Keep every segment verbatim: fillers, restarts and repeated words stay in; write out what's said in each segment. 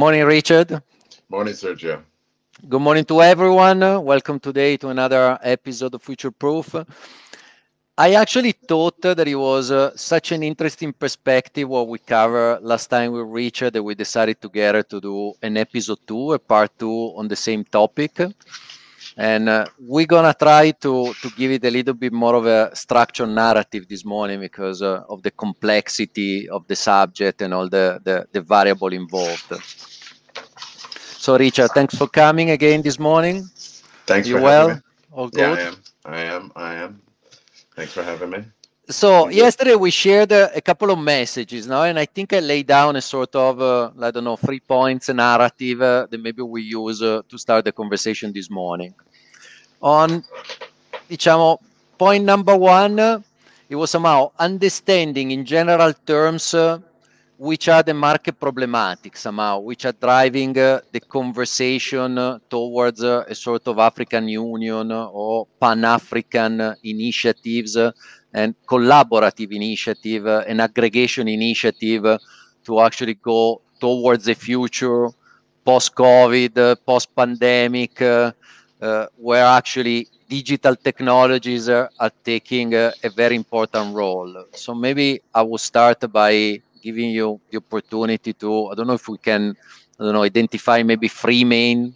Morning, Richard. Morning, Sergio. Good morning to everyone. Welcome today to another episode of Future Proof. I actually thought that it was uh, such an interesting perspective what we covered last time with Richard that we decided together to do an episode two, a part two on the same topic. And uh, we're going to try to to give it a little bit more of a structured narrative this morning because uh, of the complexity of the subject and all the, the, the variable involved. So, Richard, thanks for coming again this morning. Thanks you for well? having me. All good? Yeah, I am. I am. I am. Thanks for having me. So yesterday we shared uh, a couple of messages now, and I think I laid down a sort of, uh, I don't know, three points, a narrative uh, that maybe we use uh, to start the conversation this morning. On, diciamo, point number one, uh, it was somehow understanding in general terms uh, which are the market problematics somehow, which are driving uh, the conversation uh, towards uh, a sort of African Union uh, or Pan-African uh, initiatives uh, and collaborative initiative uh, and aggregation initiative uh, to actually go towards the future post-COVID, uh, post-pandemic, uh, uh, where actually digital technologies uh, are taking uh, a very important role. So maybe I will start by giving you the opportunity to, I don't know if we can, I don't know, identify maybe three main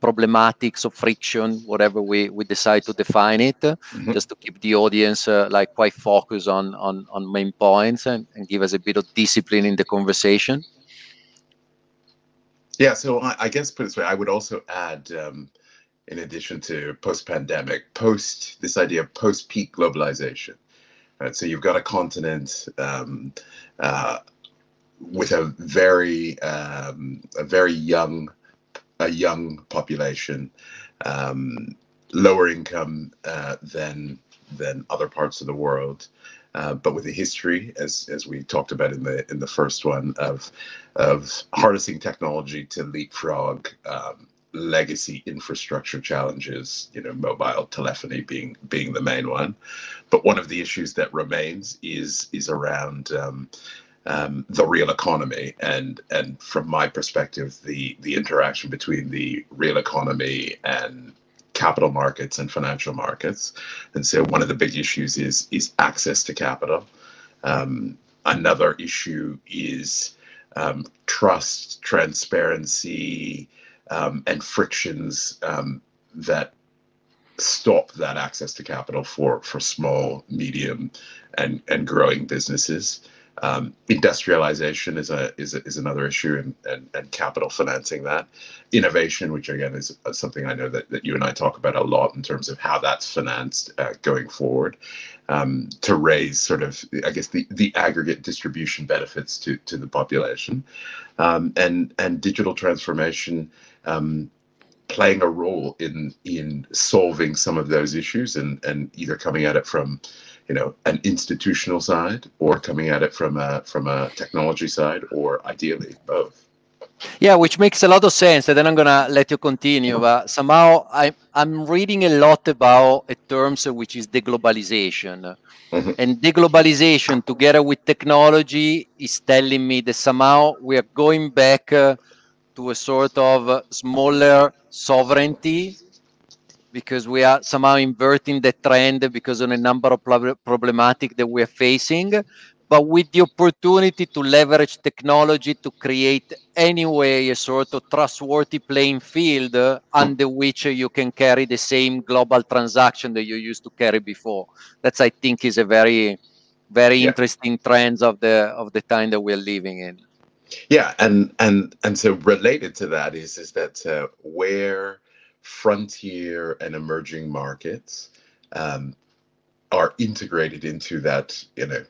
problematics or friction, whatever we, we decide to define it, mm-hmm. just to keep the audience uh, like quite focused on, on, on main points and, and give us a bit of discipline in the conversation. Yeah, so I, I guess put it this way, I would also add, um, in addition to post-pandemic, post, this idea of post-peak globalization, right? So you've got a continent um, uh, with a very, um, a very young a young population, um, lower income uh, than than other parts of the world, uh, but with a history, as as we talked about in the in the first one, of of harnessing technology to leapfrog um, legacy infrastructure challenges. You know, mobile telephony being being the main one, but one of the issues that remains is is around. Um, Um, the real economy, and and from my perspective, the the interaction between the real economy and capital markets and financial markets. And so one of the big issues is is access to capital. Um, another issue is um, trust, transparency, um, and frictions um, that stop that access to capital for for small, medium, and and growing businesses. Um, industrialization is a is a, is another issue, and, and and capital financing that. Innovation, which again is something I know that, that you and I talk about a lot in terms of how that's financed uh, going forward, um, to raise sort of I guess the the aggregate distribution benefits to to the population, um, and and digital transformation. Um, playing a role in in solving some of those issues, and and either coming at it from, you know, an institutional side, or coming at it from a from a technology side, or ideally both. Yeah, which makes a lot of sense, and then I'm gonna let you continue, but somehow I, I'm reading a lot about a term which is deglobalization, mm-hmm. and deglobalization together with technology is telling me that somehow we are going back uh, to a sort of smaller sovereignty, because we are somehow inverting the trend because of a number of problematic that we are facing, but with the opportunity to leverage technology to create anyway a sort of trustworthy playing field uh, under which uh, you can carry the same global transaction that you used to carry before. That's, I think, is a very, very yeah. interesting trend of the, of the time that we're living in. Yeah, and and and so related to that is is that uh, where frontier and emerging markets um, are integrated into that, you know,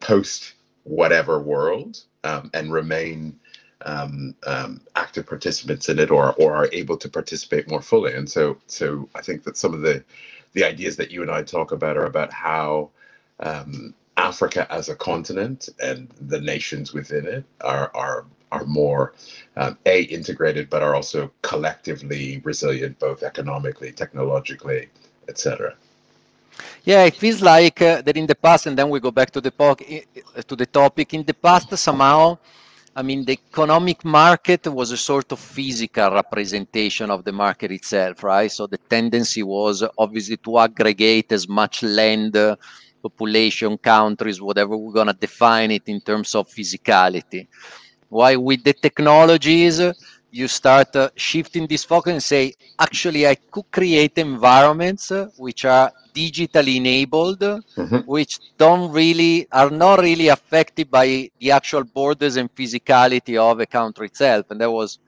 post whatever world, um, and remain um, um, active participants in it, or or are able to participate more fully. And so so I think that some of the the ideas that you and I talk about are about how. Um, Africa as a continent and the nations within it are are are more um, a integrated, but are also collectively resilient, both economically, technologically, et cetera. Yeah, it feels like uh, that in the past, and then we go back to the to the topic. In the past, somehow I mean, the economic market was a sort of physical representation of the market itself, right? So the tendency was obviously to aggregate as much land, uh, population, countries, whatever we're going to define it in terms of physicality. While with the technologies, uh, you start uh, shifting this focus and say, actually, I could create environments uh, which are digitally enabled, mm-hmm. which don't really are not really affected by the actual borders and physicality of a country itself. And that was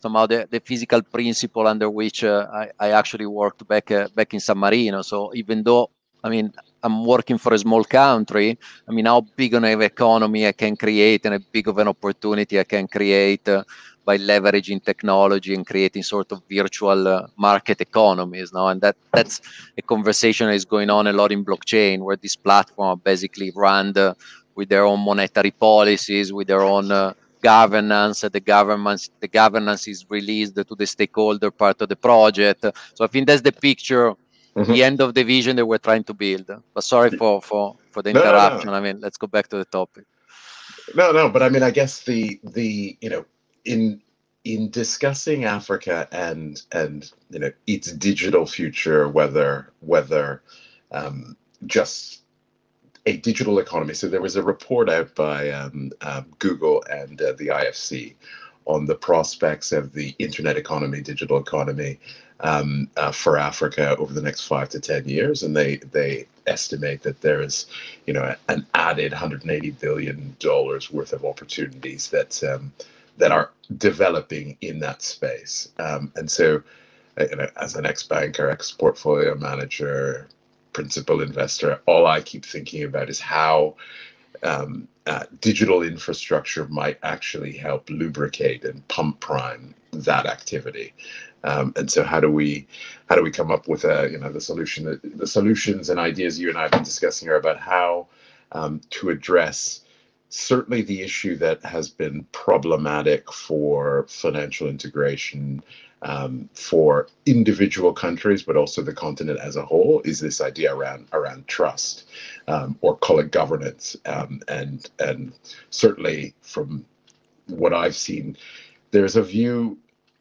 somehow the, the physical principle under which uh, I, I actually worked back uh, back in San Marino. So even though, I mean, I'm working for a small country, I mean, how big of an economy I can create and how big of an opportunity I can create uh, by leveraging technology and creating sort of virtual uh, market economies. No? And that, that's a conversation that is going on a lot in blockchain, where these platforms are basically run uh, with their own monetary policies, with their own uh, governance. The governments, the governance is released to the stakeholder part of the project. So I think that's the picture, mm-hmm. the end of the vision that we're trying to build. But sorry for, for, for the interruption. No, no, no. I mean, let's go back to the topic. No, no, but I mean, I guess the, the you know, In in discussing Africa and and you know its digital future, whether whether um, just a digital economy. So there was a report out by um, uh, Google and uh, the I F C on the prospects of the internet economy, digital economy um, uh, for Africa over the next five to ten years, and they they estimate that there is you know an added one hundred eighty billion dollars worth of opportunities that. Um, that are developing in that space. Um, and so, you know, as an ex-banker, ex-portfolio manager, principal investor, all I keep thinking about is how um, uh, digital infrastructure might actually help lubricate and pump prime that activity. Um, and so how do we how do we come up with a, you know, the solution, that, the solutions and ideas you and I have been discussing are about how um, to address certainly the issue that has been problematic for financial integration um, for individual countries, but also the continent as a whole, is this idea around around trust, um, or call it governance. Um, and and certainly from what I've seen, there's a view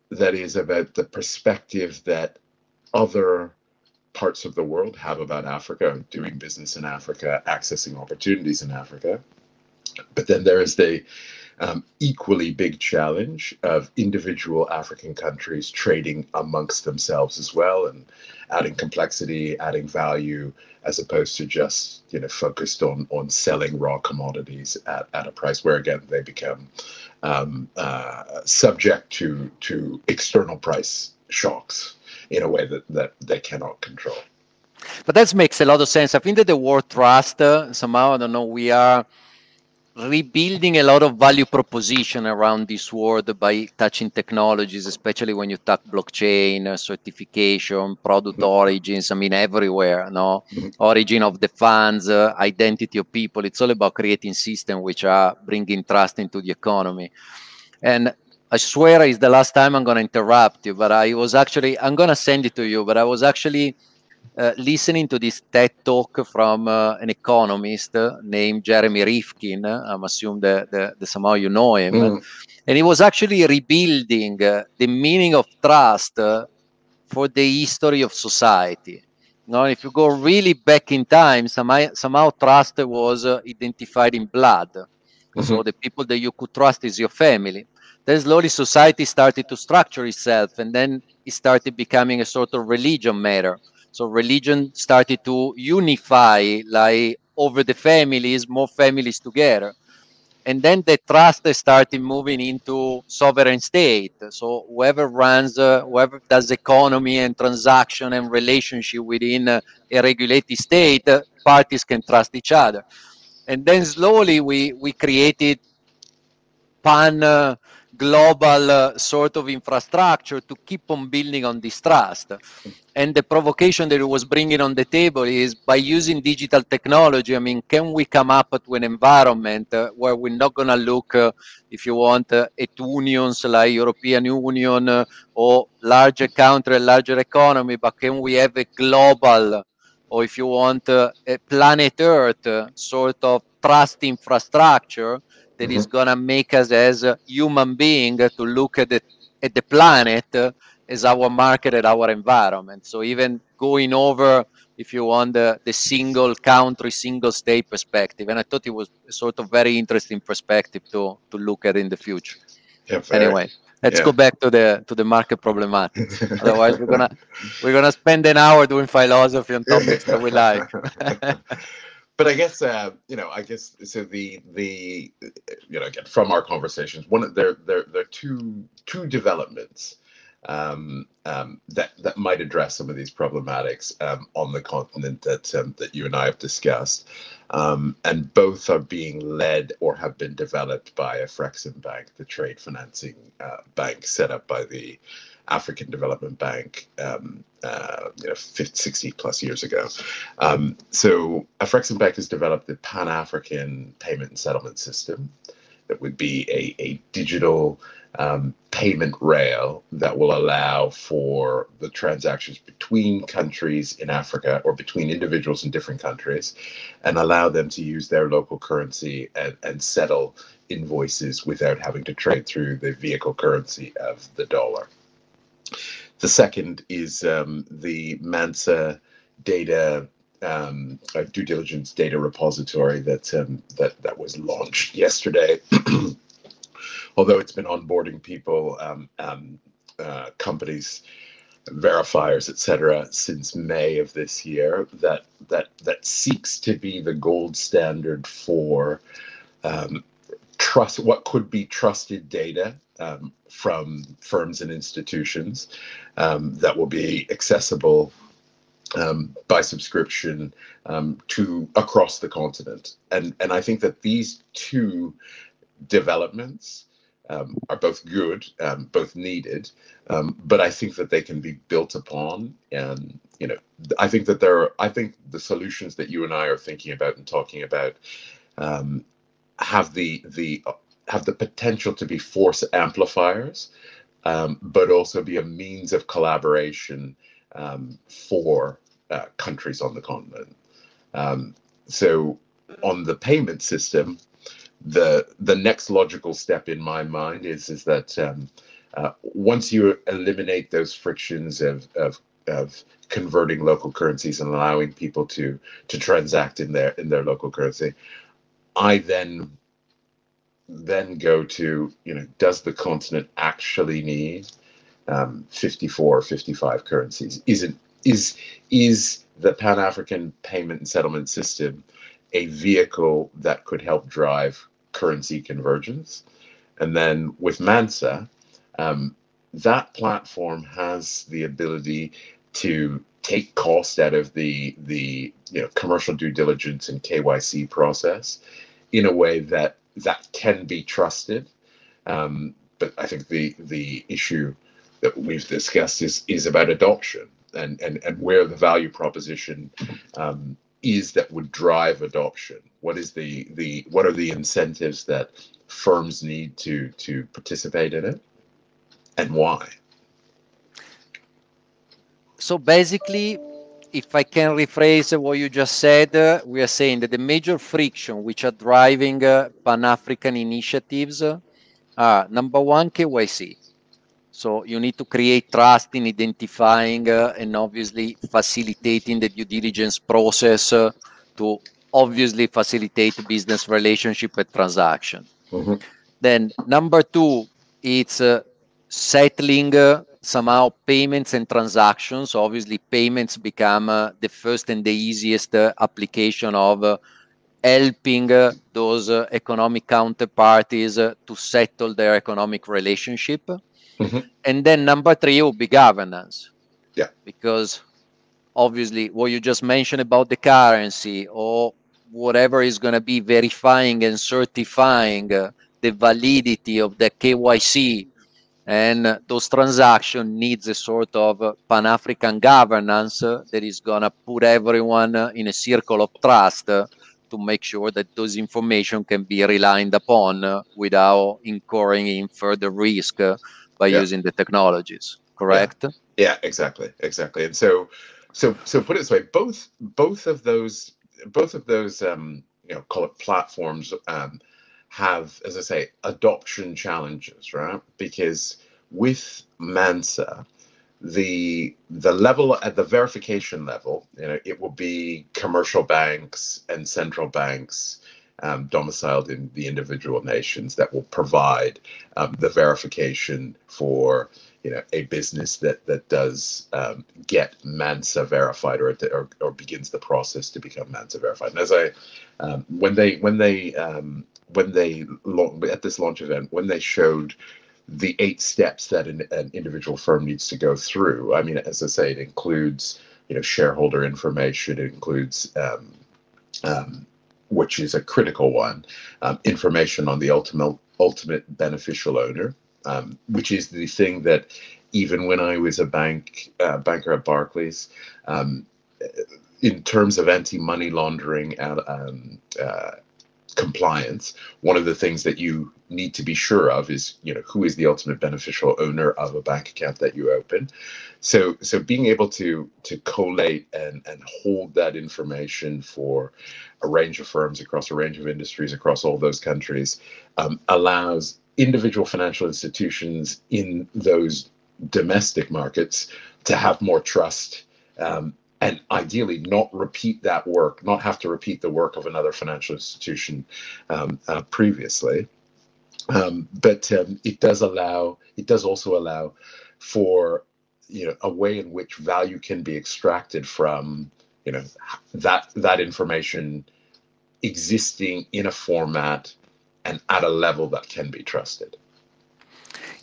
that is about the perspective that other parts of the world have about Africa, doing business in Africa, accessing opportunities in Africa. But then there is the um, equally big challenge of individual African countries trading amongst themselves as well, and adding complexity, adding value, as opposed to just you know focused on on selling raw commodities at, at a price where again they become um, uh, subject to to external price shocks in a way that that they cannot control. But that makes a lot of sense. I think that the word trust uh, somehow I don't know we are. rebuilding a lot of value proposition around this world by touching technologies, especially when you talk blockchain, certification, product origins. I mean, everywhere, no? Origin of the funds, uh, identity of people. It's all about creating systems which are bringing trust into the economy. And I swear it's the last time I'm going to interrupt you, but I was actually, I'm going to send it to you, but I was actually Uh, listening to this TED talk from uh, an economist uh, named Jeremy Rifkin. uh, I'm assuming that, that, that somehow you know him, mm. and he was actually rebuilding uh, the meaning of trust uh, for the history of society. Now, if you go really back in time, somehow, somehow trust was uh, identified in blood. Mm-hmm. So the people that you could trust is your family. Then slowly society started to structure itself, and then it started becoming a sort of religion matter. So religion started to unify, like over the families, more families together. And then the trust started moving into sovereign state. So whoever runs, uh, whoever does economy and transaction and relationship within uh, a regulated state, uh, parties can trust each other. And then slowly we, we created pan uh, global uh, sort of infrastructure to keep on building on this trust. And the provocation that it was bringing on the table is, by using digital technology, I mean, can we come up to an environment uh, where we're not going to look, uh, if you want, uh, at unions like European Union uh, or larger country, larger economy, but can we have a global, or if you want, uh, a planet Earth uh, sort of trust infrastructure that mm-hmm. is going to make us as a human being to look at the, at the planet as our market and our environment. So even going over, if you want, the, the single country, single state perspective. And I thought it was a sort of very interesting perspective to, to look at in the future. Yeah, anyway, let's yeah. go back to the to the market problematic. Otherwise, we're gonna we're gonna spend an hour doing philosophy on topics that we like. But I guess uh, you know, I guess so. The the you know, again, from our conversations, one of there there there are two two developments um, um, that that might address some of these problematics um, on the continent that um, that you and I have discussed, um, and both are being led or have been developed by Afreximbank, the trade financing uh, bank set up by the African Development Bank, um, uh, you know, fifty, sixty plus years ago. Um, so Afreximbank has developed the Pan-African Payment and Settlement System that would be a, a digital um, payment rail that will allow for the transactions between countries in Africa or between individuals in different countries, and allow them to use their local currency and, and settle invoices without having to trade through the vehicle currency of the dollar. The second is um, the MANSA data um, uh, due diligence data repository that um, that that was launched yesterday. Although it's been onboarding people, um, um, uh, companies, verifiers, et cetera, since May of this year, that that that seeks to be the gold standard for um, trust, what could be trusted data Um, from firms and institutions um, that will be accessible um, by subscription um, to across the continent. And, and I think that these two developments um, are both good, um, both needed, um, but I think that they can be built upon. And, you know, I think that there are, I think the solutions that you and I are thinking about and talking about um, have the, the, have the potential to be force amplifiers, um, but also be a means of collaboration um, for uh, countries on the continent. Um, so on the payment system, the the next logical step in my mind is, is that um, uh, once you eliminate those frictions of, of, of converting local currencies and allowing people to, to transact in their, in their local currency, I then then go to, you know, does the continent actually need um, fifty-four or fifty-five currencies? Is it, is, is the Pan-African Payment and Settlement System a vehicle that could help drive currency convergence? And then with MANSA, um, that platform has the ability to take cost out of the, the you know, commercial due diligence and K Y C process in a way that that can be trusted, um, but I think the the issue that we've discussed is is about adoption and and and where the value proposition um, is that would drive adoption. What is the the what are the incentives that firms need to to participate in it, and why? So basically, if I can rephrase what you just said, uh, we are saying that the major friction which are driving uh, Pan-African initiatives uh, are, number one, K Y C. So you need to create trust in identifying uh, and obviously facilitating the due diligence process uh, to obviously facilitate business relationship and transaction. Mm-hmm. Then number two, it's uh, settling uh, somehow payments and transactions. Obviously payments become uh, the first and the easiest uh, application of uh, helping uh, those uh, economic counterparties uh, to settle their economic relationship. Mm-hmm. And then number three will be governance. Yeah. Because obviously what you just mentioned about the currency or whatever is going to be verifying and certifying uh, the validity of the K Y C and those transactions needs a sort of Pan-African governance uh, that is going to put everyone uh, in a circle of trust uh, to make sure that those information can be relied upon uh, without incurring in further risk uh, by yeah. using the technologies. Correct? Yeah. yeah, exactly, exactly. And so, so, so put it this way: both, both of those, both of those, um, you know, call it platforms. Um, have, as I say, adoption challenges, right? Because with MANSA, the the level at the verification level, you know, it will be commercial banks and central banks um, domiciled in the individual nations that will provide um, the verification for, you know, a business that that does um, get MANSA verified or, or or begins the process to become MANSA verified. And as I, um, when they when they um, when they at this launch event, when they showed the eight steps that an, an individual firm needs to go through. I mean, as I say, it includes, you know, shareholder information. It includes, um, um, which is a critical one, um, information on the ultimate ultimate beneficial owner, um, which is the thing that, even when I was a bank uh, banker at Barclays, um, in terms of anti-money laundering and um, uh, compliance, one of the things that you need to be sure of is, you know, who is the ultimate beneficial owner of a bank account that you open. So, so being able to to collate and and hold that information for a range of firms across a range of industries across all those countries um, allows individual financial institutions in those domestic markets to have more trust. Um, And ideally, not repeat that work, not have to repeat the work of another financial institution um, uh, previously. Um, but um, it does allow, it does also allow for, you know, a way in which value can be extracted from, you know, that that information existing in a format and at a level that can be trusted.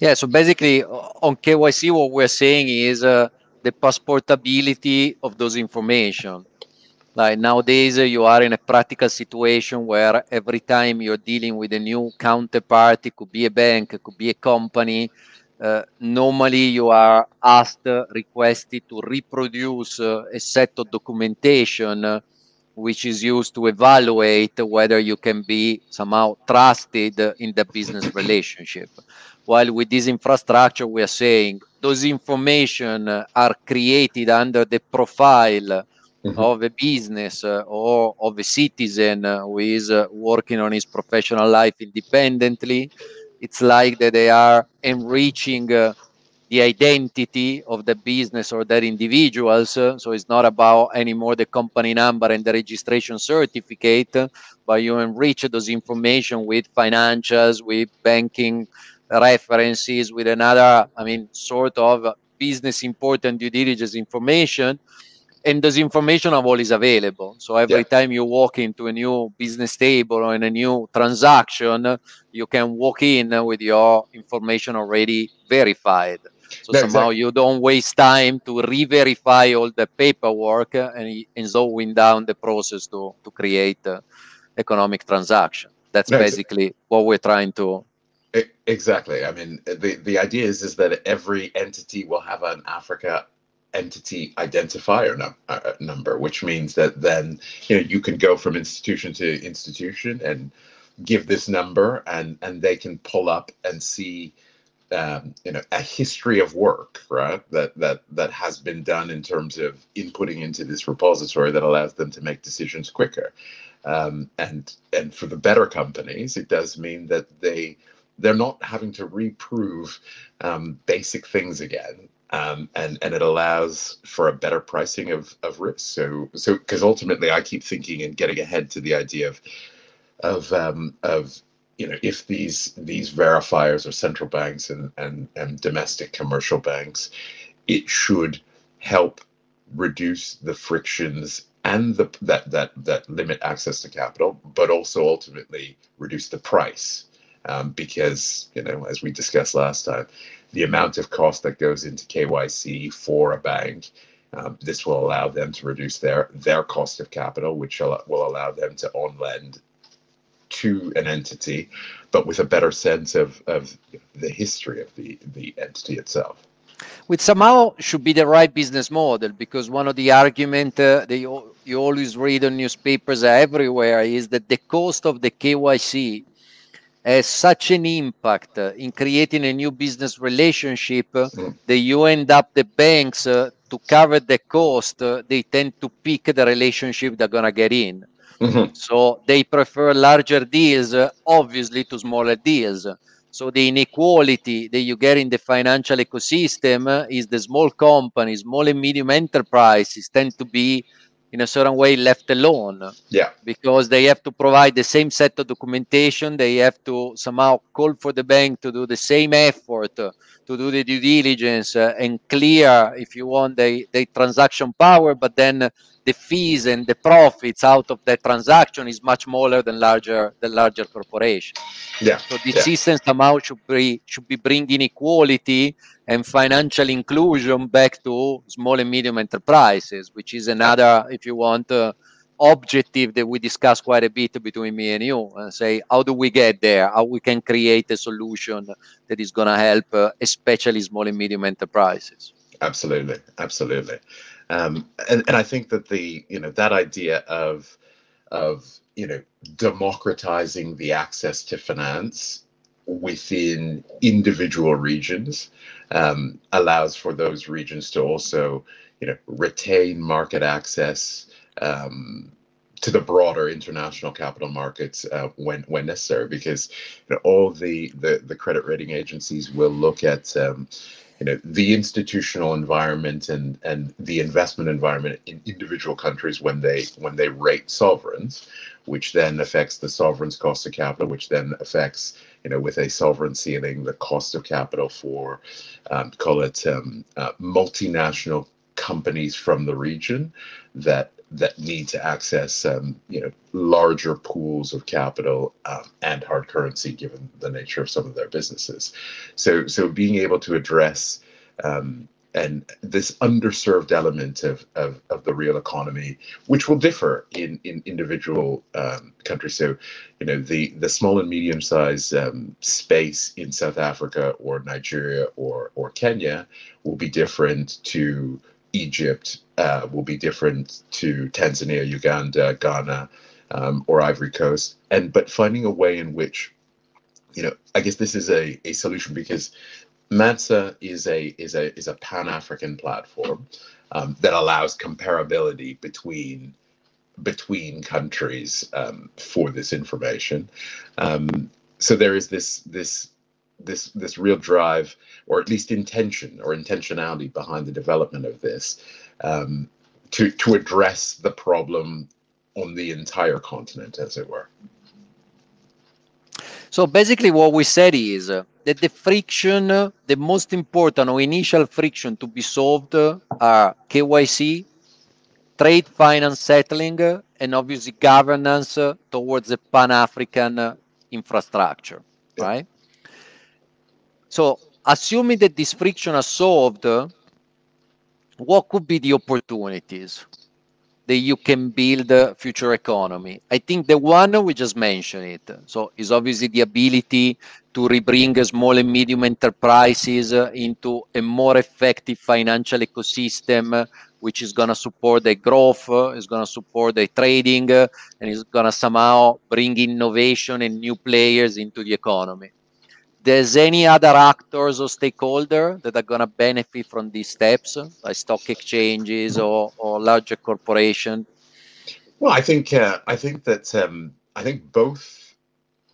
Yeah. So basically, on K Y C, what we're saying is, Uh... the passportability of those information. Like nowadays, uh, you are in a practical situation where every time you're dealing with a new counterparty, it could be a bank, it could be a company, uh, normally you are asked, uh, requested to reproduce uh, a set of documentation uh, which is used to evaluate whether you can be somehow trusted in the business relationship. While with this infrastructure, we are saying those information are created under the profile mm-hmm. of a business or of a citizen who is working on his professional life independently. It's like that they are enriching the identity of the business or that individuals. So it's not about anymore the company number and the registration certificate, but you enrich those information with financials, with banking references, with another, I mean, sort of business important due diligence information, and those information are always available. So every yeah. time you walk into a new business table or in a new transaction, you can walk in with your information already verified. So no, somehow exactly. you don't waste time to re-verify all the paperwork and, and so wind down the process to, to create uh, economic transaction. That's no, basically exactly. what we're trying to Exactly. I mean, the, the idea is, is that every entity will have an Africa entity identifier num uh, number, which means that then, you know, you can go from institution to institution and give this number, and, and they can pull up and see, um, you know, a history of work, right, that, that, that has been done in terms of inputting into this repository that allows them to make decisions quicker. Um, and, and for the better companies, it does mean that they... they're not having to reprove um, basic things again, um, and and it allows for a better pricing of of risk. So so because ultimately, I keep thinking and getting ahead to the idea of of um, of you know, if these these verifiers are central banks and and and domestic commercial banks, it should help reduce the frictions and the that that that limit access to capital, but also ultimately reduce the price. Um, because, you know, as we discussed last time, the amount of cost that goes into K Y C for a bank, um, this will allow them to reduce their their cost of capital, which will, will allow them to on-lend to an entity, but with a better sense of, of the history of the, the entity itself. Which somehow should be the right business model, because one of the arguments uh, that you, you always read on newspapers everywhere is that the cost of the K Y C has such an impact uh, in creating a new business relationship uh, mm. that you end up the banks uh, to cover the cost, uh, they tend to pick the relationship they're going to get in. Mm-hmm. So they prefer larger deals, uh, obviously, to smaller deals. So the inequality that you get in the financial ecosystem uh, is the small companies, small and medium enterprises tend to be in a certain way left alone. Yeah. Because they have to provide the same set of documentation. They have to somehow call for the bank to do the same effort, uh, to do the due diligence uh, and clear, if you want, the, the transaction power, but then uh, the fees and the profits out of that transaction is much smaller than larger than larger corporations. Yeah. So the yeah. system somehow should be should be bringing equality and financial inclusion back to small and medium enterprises, which is another, if you want, uh, objective that we discuss quite a bit between me and you, and say, how do we get there? How we can create a solution that is going to help, uh, especially small and medium enterprises. Absolutely, absolutely. Um, and, and I think that the, you know, that idea of, of, you know, democratizing the access to finance within individual regions um, allows for those regions to also, you know, retain market access um, to the broader international capital markets uh, when, when necessary, because you know, all the, the, the credit rating agencies will look at, um, you know, the institutional environment and and the investment environment in individual countries when they when they rate sovereigns, which then affects the sovereign's cost of capital, which then affects, you know, with a sovereign ceiling, the cost of capital for um, call it um, uh, multinational companies from the region that that need to access um, you know, larger pools of capital um, and hard currency, given the nature of some of their businesses. So, so being able to address um, and this underserved element of, of of the real economy, which will differ in in individual um, countries. So, you know, the the small and medium sized um, space in South Africa or Nigeria or or Kenya will be different to Egypt, uh, will be different to Tanzania, Uganda, Ghana, um, or Ivory Coast. And but finding a way in which, you know, I guess this is a, a solution, because MANSA is a is a is a Pan-African platform um, that allows comparability between between countries um, for this information. Um, so there is this this. this this real drive, or at least intention or intentionality behind the development of this um, to, to address the problem on the entire continent, as it were. So basically what we said is uh, that the friction, uh, the most important or initial friction to be solved uh, are K Y C, trade finance settling, uh, and obviously governance uh, towards the Pan-African uh, infrastructure, yeah. right? So, assuming that this friction is solved, uh, what could be the opportunities that you can build a future economy? I think the one we just mentioned it. So, is obviously the ability to rebring small and medium enterprises uh, into a more effective financial ecosystem, uh, which is going to support their growth, uh, is going to support their trading, uh, and is going to somehow bring innovation and new players into the economy. There's any other actors or stakeholder that are going to benefit from these steps, like stock exchanges or, or larger corporation? Well, I think uh, I think that um, I think both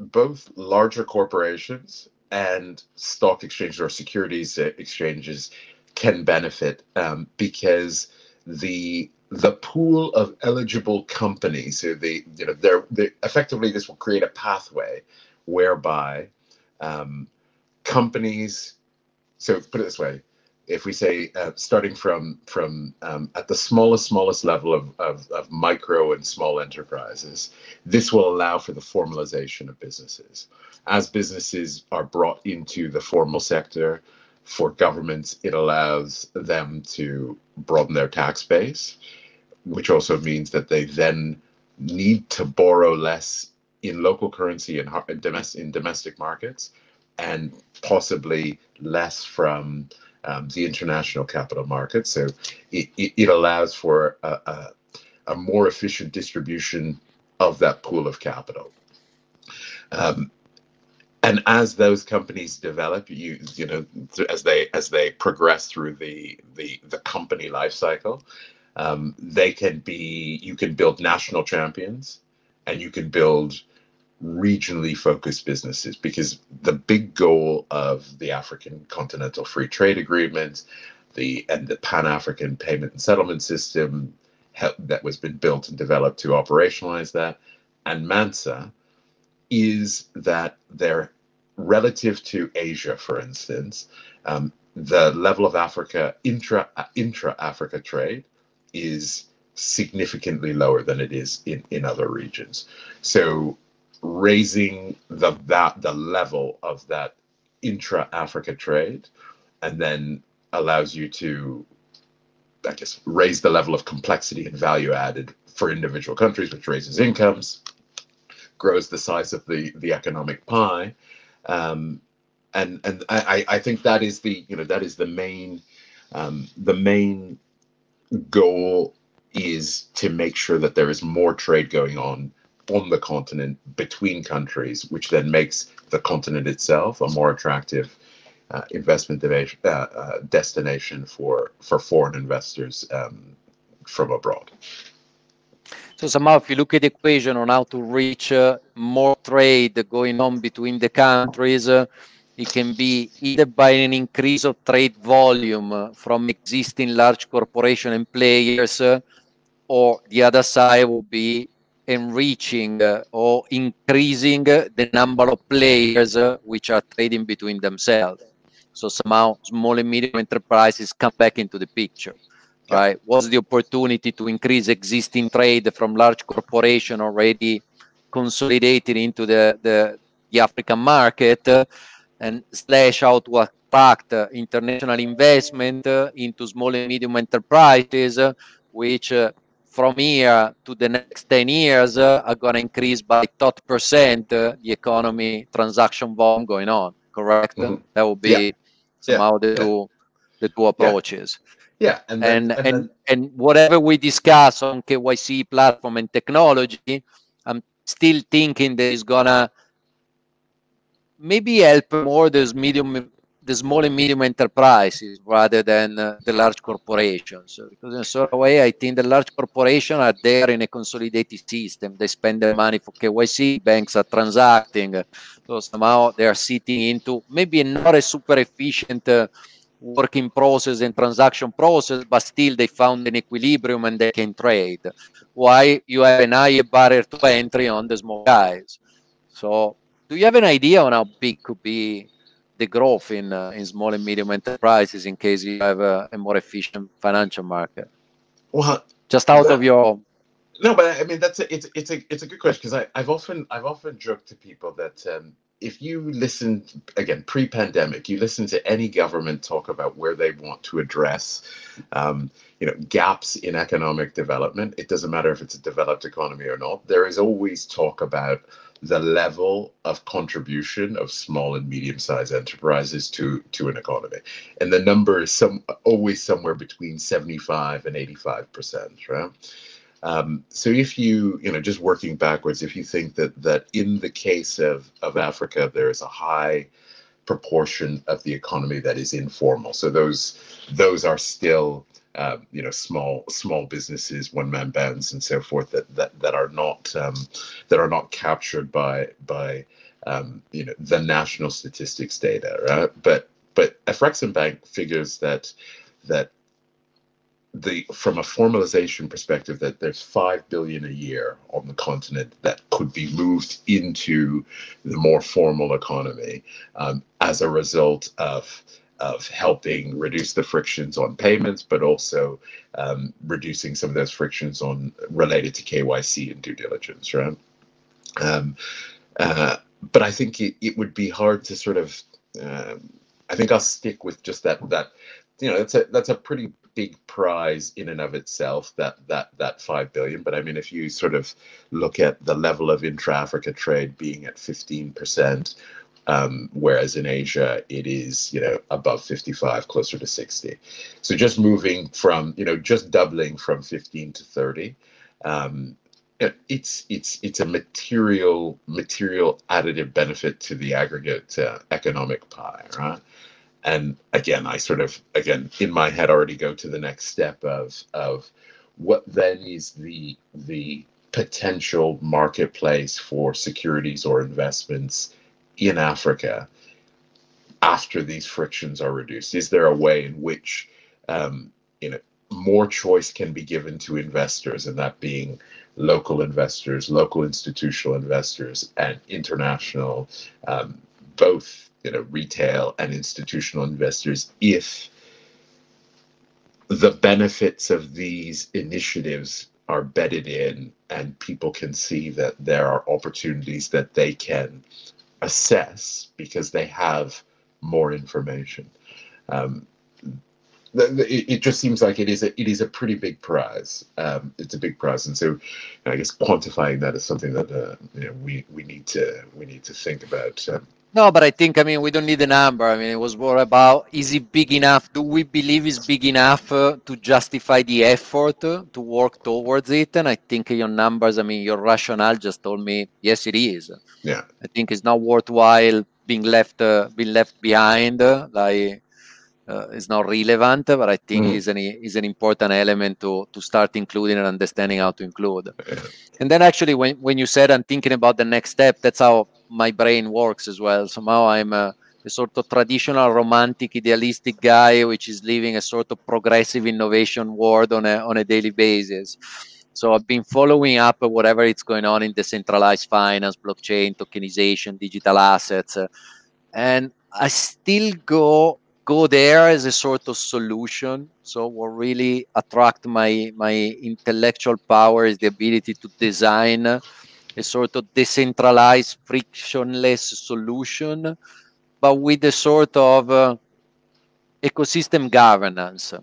both larger corporations and stock exchanges or securities exchanges can benefit um, because the the pool of eligible companies, so the you know they're, they're effectively, this will create a pathway whereby Um, companies, so put it this way, if we say uh, starting from from um, at the smallest, smallest level of, of, of micro and small enterprises, this will allow for the formalization of businesses. As businesses are brought into the formal sector, for governments, it allows them to broaden their tax base, which also means that they then need to borrow less in local currency and in domestic markets, and possibly less from um, the international capital markets. So it, it allows for a, a, a more efficient distribution of that pool of capital. Um, and as those companies develop, you you know, as they as they progress through the the the company life cycle, um, they can be you can build national champions. and you can build regionally focused businesses, because the big goal of the African Continental Free Trade Agreement, the and the Pan-African Payment and Settlement System that was been built and developed to operationalize that, and MANSA, is that they're relative to Asia, for instance, um, the level of Africa intra intra Africa trade is significantly lower than it is in in other regions. So raising the that the level of that intra Africa trade, and then allows you to, I guess, raise the level of complexity and value added for individual countries, which raises incomes, grows the size of the the economic pie, um, and and I I think that is the you know that is the main um, the main goal, is to make sure that there is more trade going on on the continent between countries, which then makes the continent itself a more attractive uh, investment uh, uh, destination for for foreign investors um, from abroad. So somehow, if you look at the equation on how to reach uh, more trade going on between the countries, uh, it can be either by an increase of trade volume uh, from existing large corporations and players, uh, or the other side will be enriching uh, or increasing uh, the number of players uh, which are trading between themselves. So somehow small and medium enterprises come back into the picture, right? Yeah. What's the opportunity to increase existing trade from large corporations already consolidated into the, the, the African market, uh, and slash out to attract uh, international investment uh, into small and medium enterprises, uh, which uh, from here to the next ten years uh, are going to increase by thirty percent uh, the economy transaction volume going on, correct? Mm-hmm. That would be yeah. somehow yeah. the two the two approaches. Yeah, yeah. And, then, and, and, and, then... and whatever we discuss on K Y C platform and technology, I'm still thinking that it's going to maybe help more those medium the small and medium enterprises rather than uh, the large corporations, because in a certain way I think the large corporations are there in a consolidated system. They spend their money for K Y C, banks are transacting, so somehow they are sitting into maybe not a super efficient uh, working process and transaction process, but still they found an equilibrium and they can trade. Why you have an higher barrier to entry on the small guys. So do you have an idea on how big could be the growth in uh, in small and medium enterprises in case you have a, a more efficient financial market? Well, just out that, of your no, but I mean that's a, it's it's a it's a good question, because I I've often I've often joked to people that um, if you listen, again pre-pandemic, you listen to any government talk about where they want to address um, you know gaps in economic development. It doesn't matter if it's a developed economy or not. There is always talk about the level of contribution of small and medium-sized enterprises to to an economy, and the number is some always somewhere between seventy-five and eighty-five percent, right? Um, so if you you know just working backwards, if you think that that in the case of of Africa there is a high proportion of the economy that is informal, so those those are still uh, you know small small businesses, one-man bands and so forth, that that that are not um, that are not captured by by um, you know the national statistics data, right? But but Afreximbank figures that that the from a formalization perspective that there's five billion a year on the continent that could be moved into the more formal economy um, as a result of of helping reduce the frictions on payments, but also um, reducing some of those frictions on related to K Y C and due diligence, right? Um, uh, but I think it, it would be hard to sort of, um, I think I'll stick with just that, that you know, that's a, that's a pretty big prize in and of itself, that, that, that five billion. But I mean, if you sort of look at the level of intra-Africa trade being at fifteen percent, Um, whereas in Asia it is, you know, above fifty-five, closer to sixty. So just moving from, you know, just doubling from fifteen to thirty, um, it's it's it's a material material additive benefit to the aggregate uh, economic pie, right? And again, I sort of again in my head already go to the next step of of what then is the the potential marketplace for securities or investments in Africa after these frictions are reduced? Is there a way in which um, you know, more choice can be given to investors, and that being local investors, local institutional investors, and international, um, both you know, retail and institutional investors, if the benefits of these initiatives are bedded in and people can see that there are opportunities that they can assess because they have more information? Um, it just seems like it is a, it is a pretty big prize. Um, it's a big prize, and so I guess quantifying that is something that uh, you know, we we need to we need to think about. Um, no, but I think I mean we don't need a number. I mean, it was more about, is it big enough? Do we believe it's big enough uh, to justify the effort uh, to work towards it? And I think your numbers, I mean, your rationale just told me yes, it is. Yeah, I think it's not worthwhile being left uh, being left behind. Uh, like. Uh, it's not relevant, but I think mm. is an is an important element to to start including and understanding how to include. Yeah. And then actually, when when you said I'm thinking about the next step, that's how my brain works as well. Somehow I'm a, a sort of traditional, romantic, idealistic guy, which is living a sort of progressive innovation world on a on a daily basis. So I've been following up whatever it's going on in decentralized finance, blockchain, tokenization, digital assets, uh, and I still go. go there as a sort of solution. So what really attract my my intellectual power is the ability to design a sort of decentralized, frictionless solution, but with a sort of uh, ecosystem governance.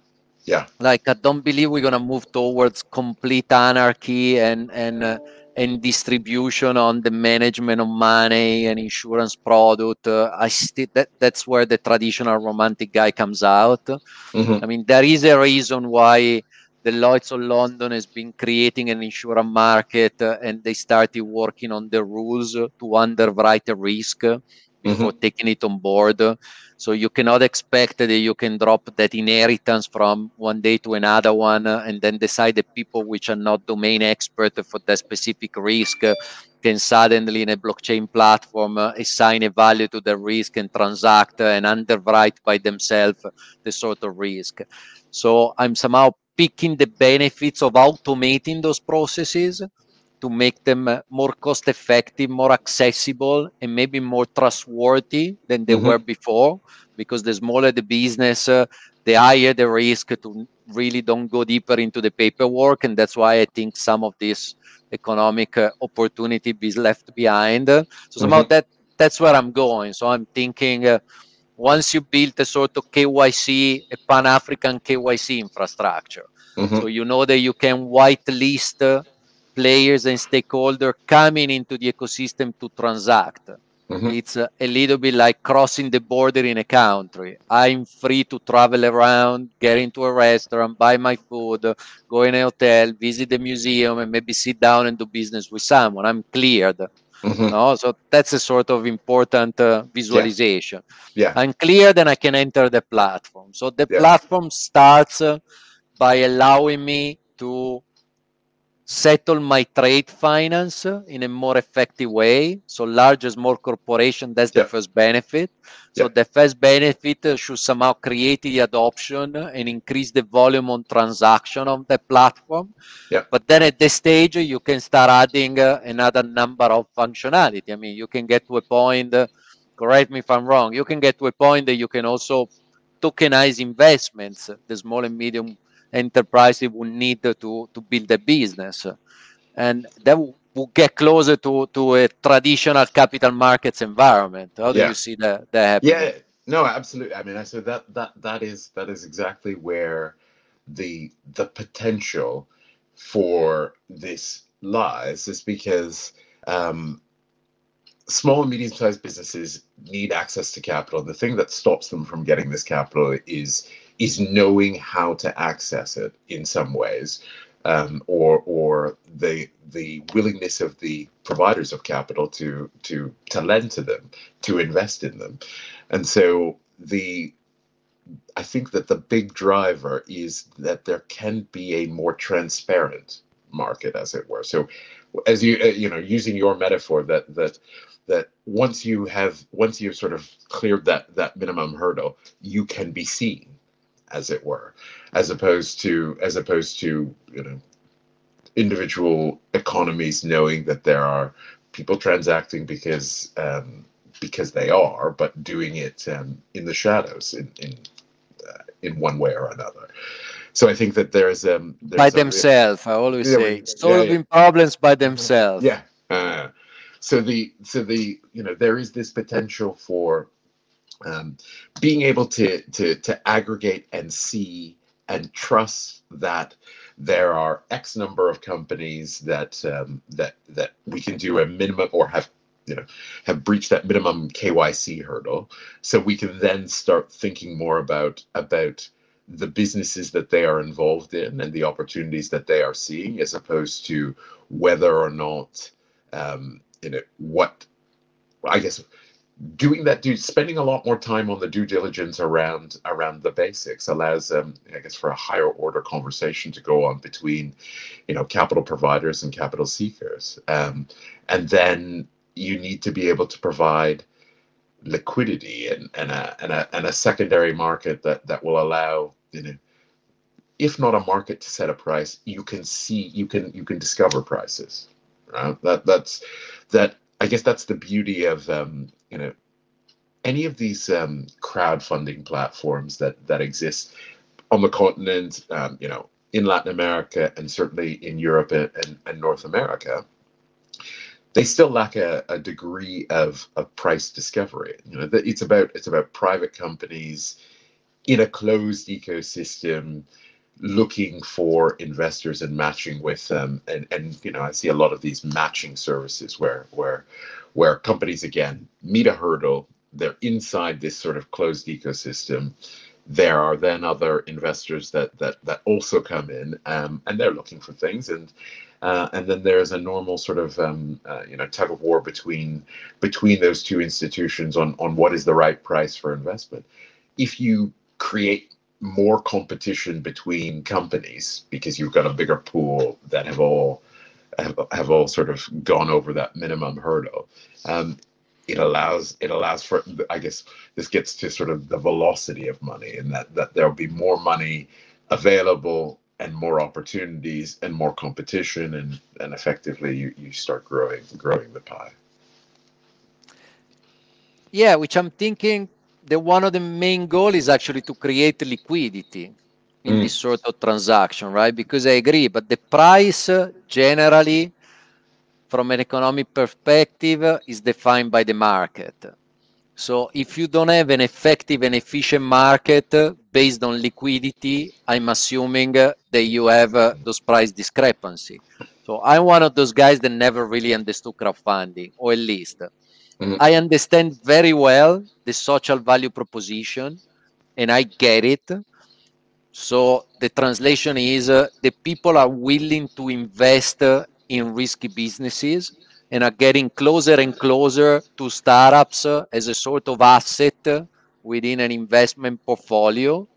Yeah, like I don't believe we're gonna move towards complete anarchy and and uh, and distribution on the management of money and insurance product. Uh, I st that, that's where the traditional romantic guy comes out. Mm-hmm. I mean, there is a reason why the Lloyd's of London has been creating an insurance market uh, and they started working on the rules to underwrite the risk uh, before mm-hmm. taking it on board. So you cannot expect that you can drop that inheritance from one day to another one uh, and then decide that people which are not domain expert for that specific risk uh, can suddenly in a blockchain platform uh, assign a value to the risk and transact uh, and underwrite by themselves the sort of risk. So I'm somehow picking the benefits of automating those processes to make them more cost-effective, more accessible, and maybe more trustworthy than they mm-hmm. were before, because the smaller the business, uh, the higher the risk to really don't go deeper into the paperwork. And that's why I think some of this economic uh, opportunity is left behind. So mm-hmm. somehow that, that's where I'm going. So I'm thinking uh, once you build a sort of K Y C, a Pan-African K Y C infrastructure, mm-hmm. so you know that you can whitelist uh, players and stakeholders coming into the ecosystem to transact. Mm-hmm. It's a, a little bit like crossing the border in a country. I'm free to travel around, get into a restaurant, buy my food, go in a hotel, visit the museum, and maybe sit down and do business with someone. I'm cleared. Mm-hmm. No? So that's a sort of important uh, visualization. Yeah. Yeah. I'm cleared and I can enter the platform. So the yeah. platform starts uh, by allowing me to settle my trade finance in a more effective way. So larger, small corporation, that's yeah. the first benefit. So yeah. the first benefit should somehow create the adoption and increase the volume on transaction on the platform. Yeah. But then at this stage, you can start adding uh, another number of functionality. I mean, you can get to a point, uh, correct me if I'm wrong, you can get to a point that you can also tokenize investments, the small and medium enterprise would need to to build a business, and that will get closer to to a traditional capital markets environment. How do yeah. you see that, that happening? Yeah, no, absolutely. I mean, I so that that that is that is exactly where the the potential for this lies, is because um, small and medium-sized businesses need access to capital. The thing that stops them from getting this capital is is knowing how to access it in some ways, um, or or the the willingness of the providers of capital to to to lend to them, to invest in them. And so the I think that the big driver is that there can be a more transparent market, as it were. So as you uh, you know, using your metaphor, that that that once you have once you've sort of cleared that that minimum hurdle, you can be seen, as it were, as opposed to as opposed to you know, individual economies knowing that there are people transacting because um, because they are, but doing it um, in the shadows in in uh, in one way or another. So I think that there is um there's by themselves. I always yeah, say solving yeah, yeah. problems by themselves. Yeah. Uh, so the so the you know there is this potential for um, being able to to to aggregate and see and trust that there are X number of companies that um, that that we can do a minimum or have you know have breached that minimum K Y C hurdle. So we can then start thinking more about about. the businesses that they are involved in and the opportunities that they are seeing, as opposed to whether or not, um, you know, what, I guess, doing that, do, spending a lot more time on the due diligence around around the basics allows, um, I guess, for a higher order conversation to go on between, you know, capital providers and capital seekers. Um, and then you need to be able to provide liquidity and, and, a, and, a, and a secondary market that, that will allow, you know, if not a market to set a price, you can see, you can, you can discover prices, right? That, that's, that, I guess that's the beauty of, um, you know, any of these um, crowdfunding platforms that, that exist on the continent, um, you know, in Latin America and certainly in Europe and, and North America. They still lack a, a degree of, of price discovery. You know, it's about it's about private companies in a closed ecosystem looking for investors and matching with them. And and you know, I see a lot of these matching services where where where companies again meet a hurdle. They're inside this sort of closed ecosystem. There are then other investors that that that also come in, um, and they're looking for things and. Uh, and then there is a normal sort of um, uh, you know tug of war between between those two institutions on on what is the right price for investment. If you create more competition between companies because you've got a bigger pool that have all have, have all sort of gone over that minimum hurdle, um, it allows it allows for I guess this gets to sort of the velocity of money, and that that there'll be more money available. And more opportunities and more competition, and and effectively you, you start growing growing the pie. Yeah, which I'm thinking that one of the main goals is actually to create liquidity in mm. this sort of transaction, right? Because I agree, but the price generally, from an economic perspective, is defined by the market. So if you don't have an effective and efficient market based on liquidity, I'm assuming that you have uh, those price discrepancy. So I'm one of those guys that never really understood crowdfunding, or at least mm-hmm. I understand very well the social value proposition and I get it. So the translation is uh, the people are willing to invest uh, in risky businesses and are getting closer and closer to startups uh, as a sort of asset uh, within an investment portfolio.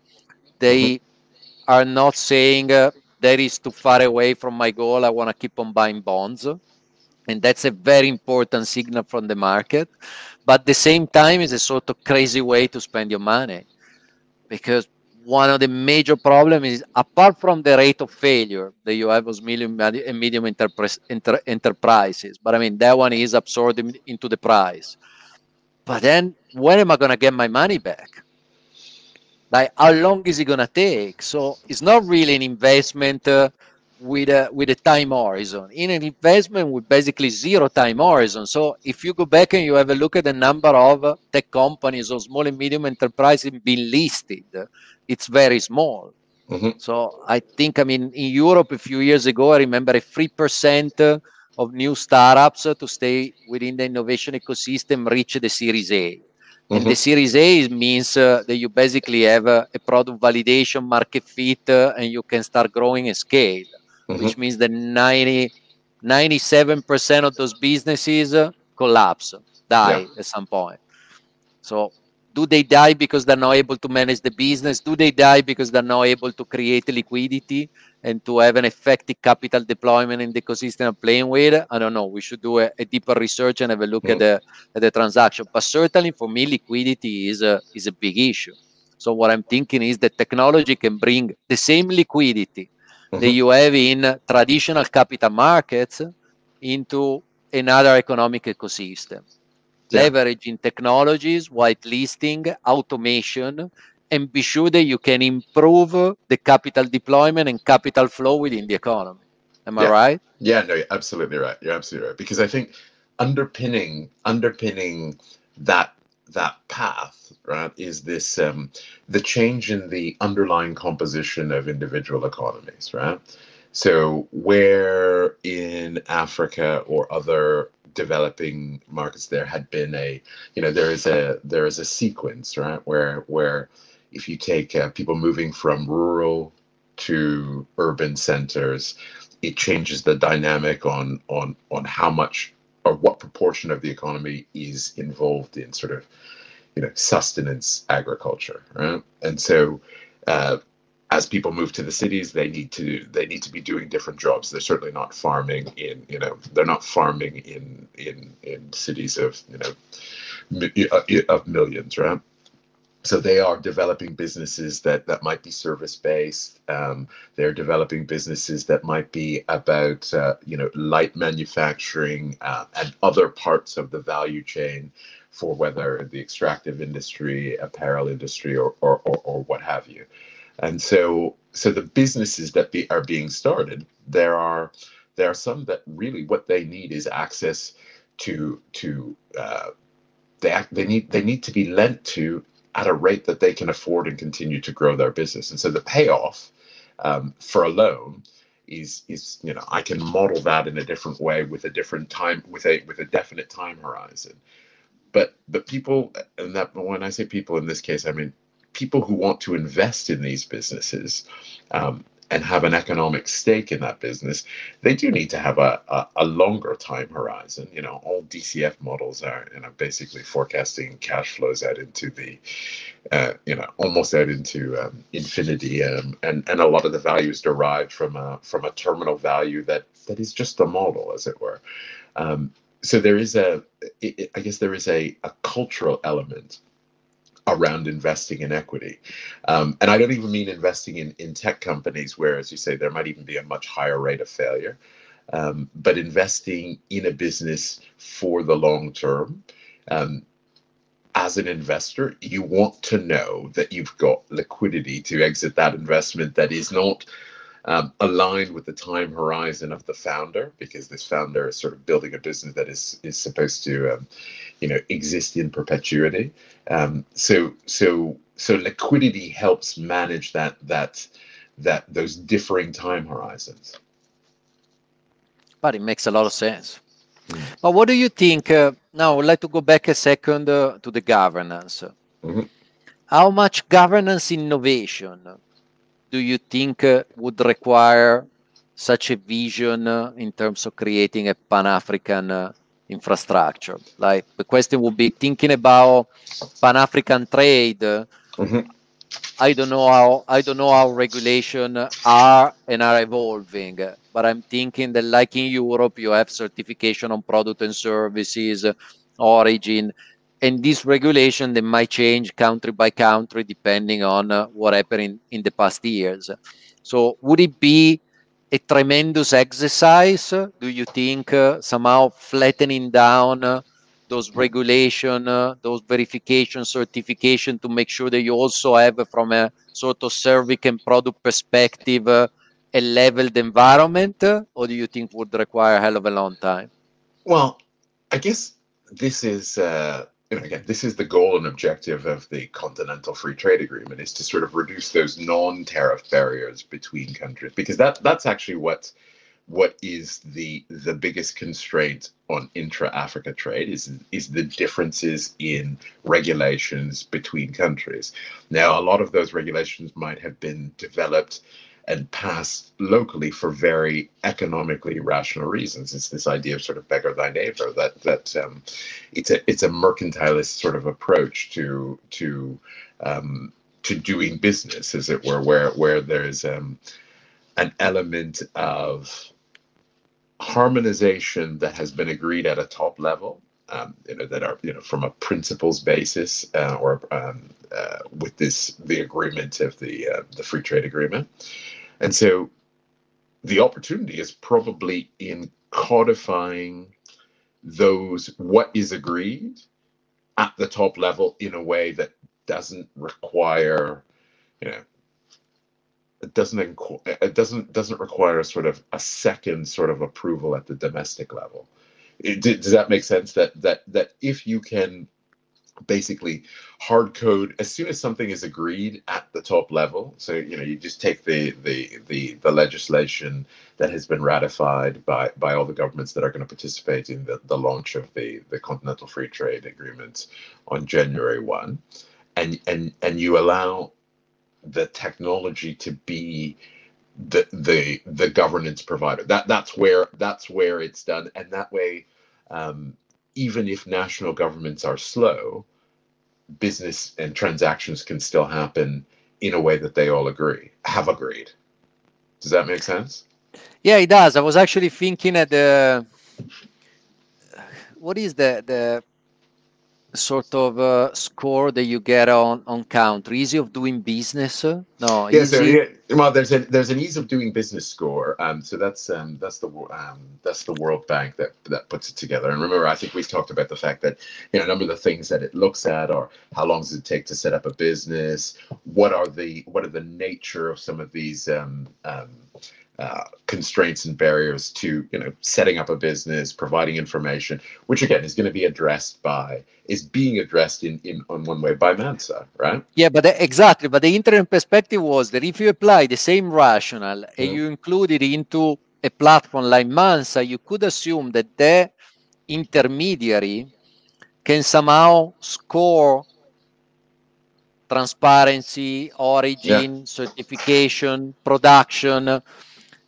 They mm-hmm. are not saying uh, that is too far away from my goal, I want to keep on buying bonds. And that's a very important signal from the market. But at the same time, it's a sort of crazy way to spend your money. Because one of the major problems is, apart from the rate of failure that you have with medium and medium enterprise, inter, enterprises, but I mean, that one is absorbed into the price. But then when am I going to get my money back? Like, how long is it going to take? So it's not really an investment uh, with, a, with a time horizon. In an investment with basically zero time horizon. So if you go back and you have a look at the number of tech companies or small and medium enterprises being listed, it's very small. Mm-hmm. So I think, I mean, in Europe a few years ago, I remember a three percent of new startups to stay within the innovation ecosystem reach the Series A. Mm-hmm. And the Series A means uh, that you basically have uh, a product validation, market fit, uh, and you can start growing and scale, mm-hmm. which means that ninety, ninety-seven percent of those businesses uh, collapse, die yeah. at some point. So Do they die because they're not able to manage the business? Do they die because they're not able to create liquidity and to have an effective capital deployment in the ecosystem I'm playing with? I don't know. We should do a, a deeper research and have a look mm. at, the, at the transaction. But certainly for me, liquidity is a, is a big issue. So what I'm thinking is that technology can bring the same liquidity mm-hmm. that you have in traditional capital markets into another economic ecosystem. Yeah. Leveraging technologies, whitelisting, automation, and be sure that you can improve the capital deployment and capital flow within the economy. Am yeah. I right? Yeah, no, you're absolutely right. You're absolutely right. Because I think underpinning, underpinning that that path, right, is this um, the change in the underlying composition of individual economies, right? So where in Africa or other developing markets there had been a, you know, there is a there is a sequence, right, where where if you take uh, people moving from rural to urban centers, it changes the dynamic on on on how much or what proportion of the economy is involved in sort of, you know, sustenance agriculture, right? And so uh, as people move to the cities, they need to they need to be doing different jobs. They're certainly not farming in, you know, they're not farming in in in cities of, you know, of millions, right? So they are developing businesses that that might be service based. Um, they're developing businesses that might be about uh, you know, light manufacturing uh, and other parts of the value chain, for whether the extractive industry, apparel industry, or or or, or what have you. And so, so the businesses that be, are being started, there are there are some that really what they need is access to to uh, they they need they need to be lent to at a rate that they can afford and continue to grow their business. And so the payoff um, for a loan is is you know, I can model that in a different way with a different time with a with a definite time horizon. But but people, and that when I say people in this case, I mean people who want to invest in these businesses um, and have an economic stake in that business, they do need to have a, a, a longer time horizon. You know, all D C F models are, you know, basically forecasting cash flows out into the, uh, you know, almost out into um, infinity, um, and and a lot of the value is derived from a from a terminal value that that is just a model, as it were. Um, so there is a, it, it, I guess there is a a cultural element around investing in equity. Um, and I don't even mean investing in, in tech companies where, as you say, there might even be a much higher rate of failure, um, but investing in a business for the long term. Um, as an investor, you want to know that you've got liquidity to exit that investment that is not um, aligned with the time horizon of the founder, because this founder is sort of building a business that is is supposed to um, you know, exist in perpetuity. Um, so so so liquidity helps manage that that that those differing time horizons. But it makes a lot of sense. Mm. But what do you think? Uh, now I'd like to go back a second uh, to the governance. Mm-hmm. How much governance innovation do you think uh, would require such a vision uh, in terms of creating a Pan-African uh, infrastructure? Like, the question would be thinking about Pan-African trade. Uh, mm-hmm. I don't know how I don't know how regulations are and are evolving, but I'm thinking that, like in Europe, you have certification on product and services, uh, origin. And this regulation, they might change country by country depending on uh, what happened in, in the past years. So would it be a tremendous exercise, do you think, uh, somehow flattening down uh, those regulation, uh, those verification, certification, to make sure that you also have, uh, from a sort of service and product perspective, uh, a leveled environment? Uh, or do you think would require a hell of a long time? Well, I guess this is... Uh... You know, again, this is the goal and objective of the Continental Free Trade Agreement, is to sort of reduce those non-tariff barriers between countries, because that that's actually what what is the the biggest constraint on intra-Africa trade is is the differences in regulations between countries. Now, a lot of those regulations might have been developed and passed locally for very economically rational reasons. It's this idea of sort of beggar thy neighbor, that that um, it's a it's a mercantilist sort of approach to to um, to doing business, as it were, where where there's um, an element of harmonization that has been agreed at a top level, um, you know, that are you know from a principles basis, uh, or um, uh, with this the agreement of the uh, the free trade agreement. And so the opportunity is probably in codifying those what is agreed at the top level in a way that doesn't require, you know, it doesn't it doesn't doesn't require a sort of a second sort of approval at the domestic level. It, does that make sense? That that that if you can basically hard code as soon as something is agreed at the top level, so you know you just take the the the the legislation that has been ratified by by all the governments that are going to participate in the, the launch of the the Continental Free Trade Agreement on January first, and and and you allow the technology to be the the the governance provider. That that's where that's where it's done, and that way, um, even if national governments are slow, business and transactions can still happen in a way that they all agree have agreed. Does that make sense? Yeah, it does. I was actually thinking at the what is the the. sort of uh, score that you get on on country, easy of doing business? No, yeah, easy. So, yeah, well, there's a there's an ease of doing business score. Um, so that's um that's the um that's the World Bank that that puts it together. And remember, I think we talked about the fact that you know a number of the things that it looks at are how long does it take to set up a business, what are the what are the nature of some of these um um. Uh, constraints and barriers to you know setting up a business, providing information, which again is going to be addressed by is being addressed in in on one way by MANSA, right? Yeah, but the, exactly. But the interim perspective was that if you apply the same rationale mm. and you include it into a platform like MANSA, you could assume that the intermediary can somehow score transparency, origin, yeah. certification, production.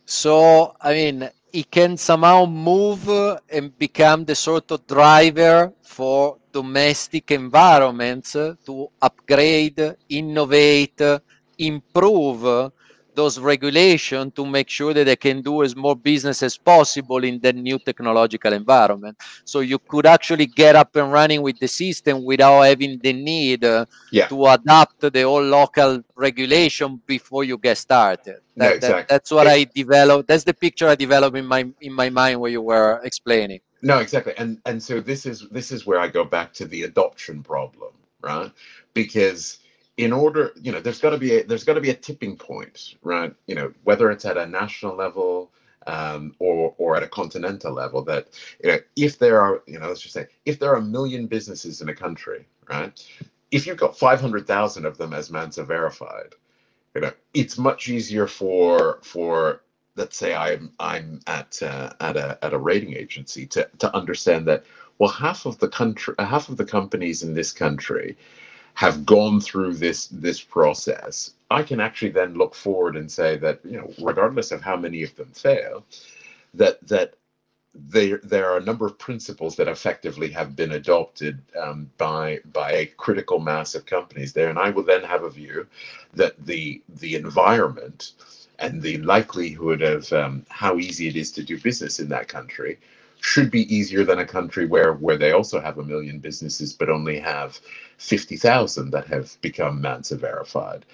So, I mean, it can somehow move uh, and become the sort of driver for domestic environments uh, to upgrade, innovate, uh, improve uh, those regulations to make sure that they can do as more business as possible in the new technological environment. So you could actually get up and running with the system without having the need uh, yeah. to adapt the whole local regulation before you get started. That, no, exactly. that, that's what I developed. That's the picture I developed in my in my mind where you were explaining. No, exactly. And and so this is this is where I go back to the adoption problem, right? Because in order, you know, there's got to be a, there's got to be a tipping point, right? You know, whether it's at a national level um, or or at a continental level, that you know, if there are, you know, let's just say, if there are a million businesses in a country, right? If you've got five hundred thousand of them as MANSA verified, you know, it's much easier for for let's say I'm I'm at uh, at a at a rating agency to to understand that well half of the country half of the companies in this country have gone through this this process. I can actually then look forward and say that you know regardless of how many of them fail, that that there there are a number of principles that effectively have been adopted um, by by a critical mass of companies there, and I will then have a view that the the environment and the likelihood of um, how easy it is to do business in that country should be easier than a country where where they also have a million businesses but only have fifty thousand that have become MANSA verified,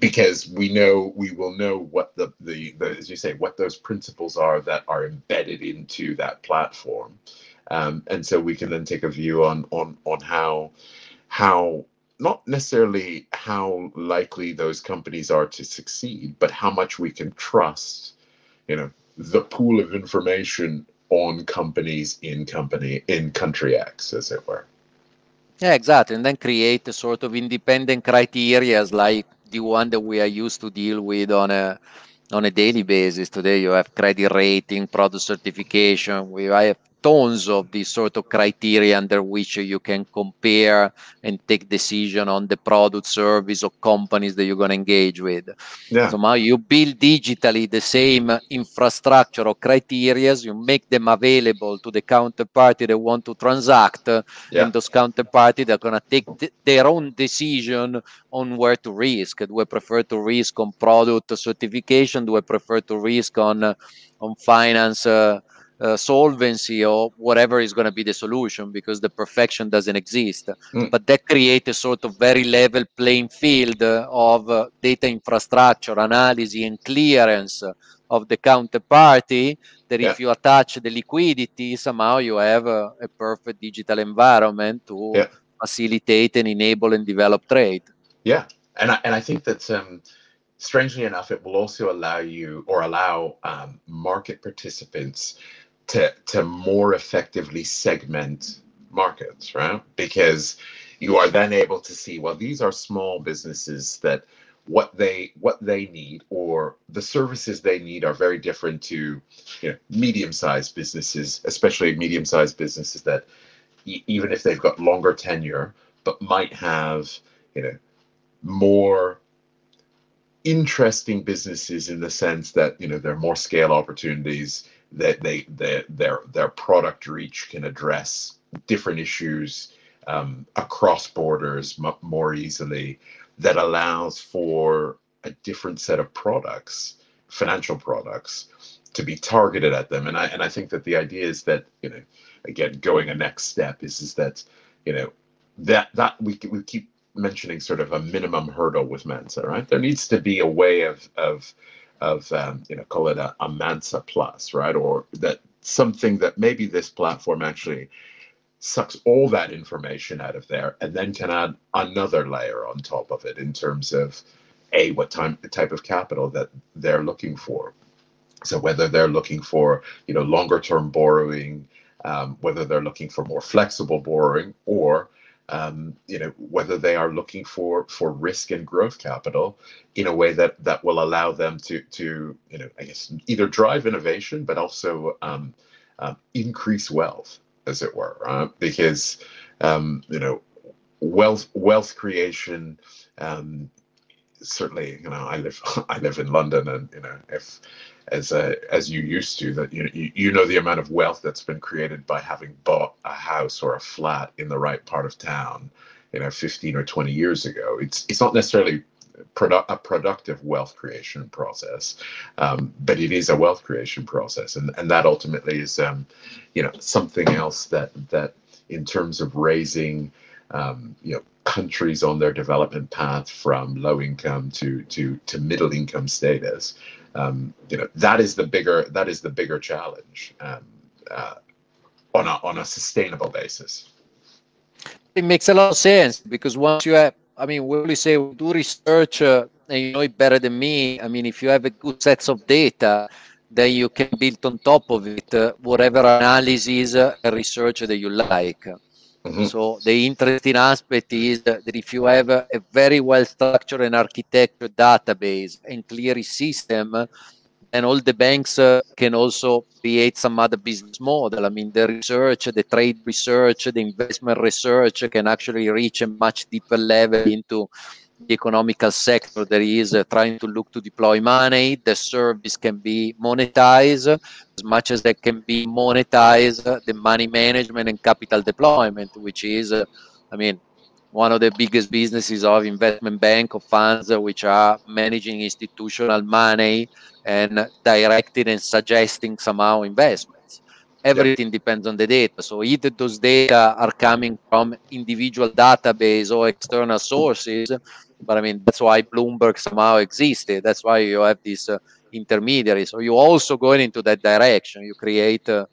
because we know we will know what the, the the as you say what those principles are that are embedded into that platform, um, and so we can then take a view on on on how how not necessarily how likely those companies are to succeed, but how much we can trust you know the pool of information on companies in company in country X, as it were. Yeah, exactly. And then create a sort of independent criteria like the one that we are used to deal with on a on a daily basis. Today you have credit rating, product certification. We I have tons of these sort of criteria under which you can compare and take decision on the product, service, or companies that you're going to engage with. Yeah. So now you build digitally the same infrastructure or criteria, you make them available to the counterparty that want to transact, yeah. and those counterparty that are going to take th their own decision on where to risk. Do I prefer to risk on product certification? Do I prefer to risk on, on finance uh, Uh, solvency, or whatever is going to be the solution, because the perfection doesn't exist. Mm. But that creates a sort of very level playing field uh, of uh, data infrastructure, analysis, and clearance of the counterparty, that yeah. if you attach the liquidity, somehow you have uh, a perfect digital environment to yeah. facilitate and enable and develop trade. Yeah, and I, and I think that um, strangely enough, it will also allow you or allow um, market participants To, to more effectively segment markets, right? Because you are then able to see, well, these are small businesses that what they what they need or the services they need are very different to, you know, medium-sized businesses, especially medium-sized businesses that e even if they've got longer tenure, but might have, you know, more interesting businesses in the sense that, you know, there are more scale opportunities, that they, their, their, their product reach can address different issues um, across borders more easily, that allows for a different set of products, financial products, to be targeted at them. And I, and I think that the idea is that, you know, again, going a next step is, is that, you know, that, that we, we keep mentioning sort of a minimum hurdle with MANSA, right? There needs to be a way of, of, of um, you know, call it a, a MANSA plus, right? Or that something that maybe this platform actually sucks all that information out of there and then can add another layer on top of it in terms of a what time the type of capital that they're looking for. So whether they're looking for, you know, longer term borrowing, um, whether they're looking for more flexible borrowing, or Um, you know, whether they are looking for for risk and growth capital in a way that that will allow them to to you know, I guess, either drive innovation but also um, uh, increase wealth, as it were, right? Because um, you know, wealth wealth creation. Um, certainly, you know, I live I live in London, and you know, if as a, as you used to, that you, you you know the amount of wealth that's been created by having bought a house or a flat in the right part of town, you know, fifteen or twenty years ago. It's it's not necessarily produ a productive wealth creation process, um, but it is a wealth creation process, and and that ultimately is um, you know, something else that that in terms of raising um, you know, countries on their development path from low income to to to middle income status, um, you know, that is the bigger that is the bigger challenge um, uh, on a on a sustainable basis. It makes a lot of sense, because once you have, I mean, we really say we do research, uh, and you know it better than me. I mean, if you have a good sets of data, then you can build on top of it uh, whatever analysis uh, and research that you like. Mm-hmm. So the interesting aspect is that if you have a, a very well-structured and architected database and clear system, and all the banks uh, can also create some other business model. I mean, the research, the trade research, the investment research can actually reach a much deeper level into the economical sector that is uh, trying to look to deploy money. The service can be monetized. As much as that can be monetized, uh, the money management and capital deployment, which is, uh, I mean, one of the biggest businesses of investment bank or funds, uh, which are managing institutional money and directing and suggesting somehow investments. Everything yeah. depends on the data. So either those data are coming from individual database or external sources, but I mean, that's why Bloomberg somehow existed. That's why you have these uh, intermediaries. So you're also going into that direction. You create uh,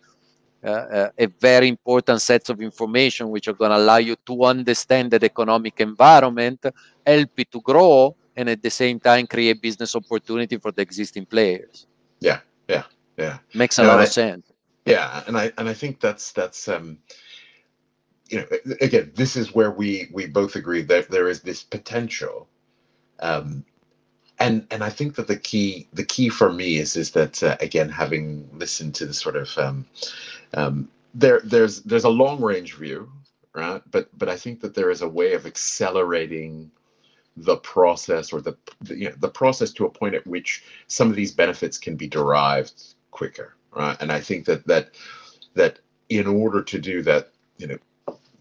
uh, a very important set of information which are going to allow you to understand the economic environment, help it to grow, and at the same time create business opportunity for the existing players. Yeah, yeah, yeah. Makes a no, lot I, of sense. Yeah, and I and I think that's that's. Um, You know, again, this is where we we both agree that there is this potential, um, and and I think that the key the key for me is is that uh, again, having listened to the sort of um, um, there there's there's a long range view, right? But but I think that there is a way of accelerating the process, or the, the you know the process to a point at which some of these benefits can be derived quicker, right? And I think that that that in order to do that, you know,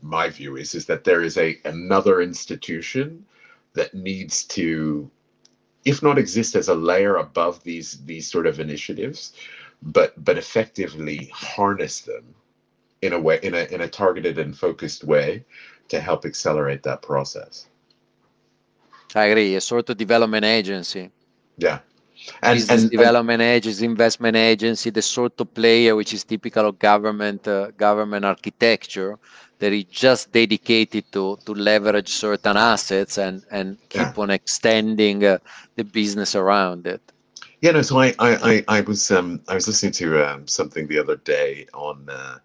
my view is is that there is a another institution that needs to, if not exist as a layer above these these sort of initiatives, but but effectively harness them in a way, in a in a targeted and focused way, to help accelerate that process. I agree. A sort of development agency. Yeah. And, business and, development and, agency, investment agency, the sort of player which is typical of government uh, government architecture, that is just dedicated to to leverage certain assets and and yeah. keep on extending uh, the business around it. Yeah, no. So I I I, I was um I was listening to um, something the other day on uh,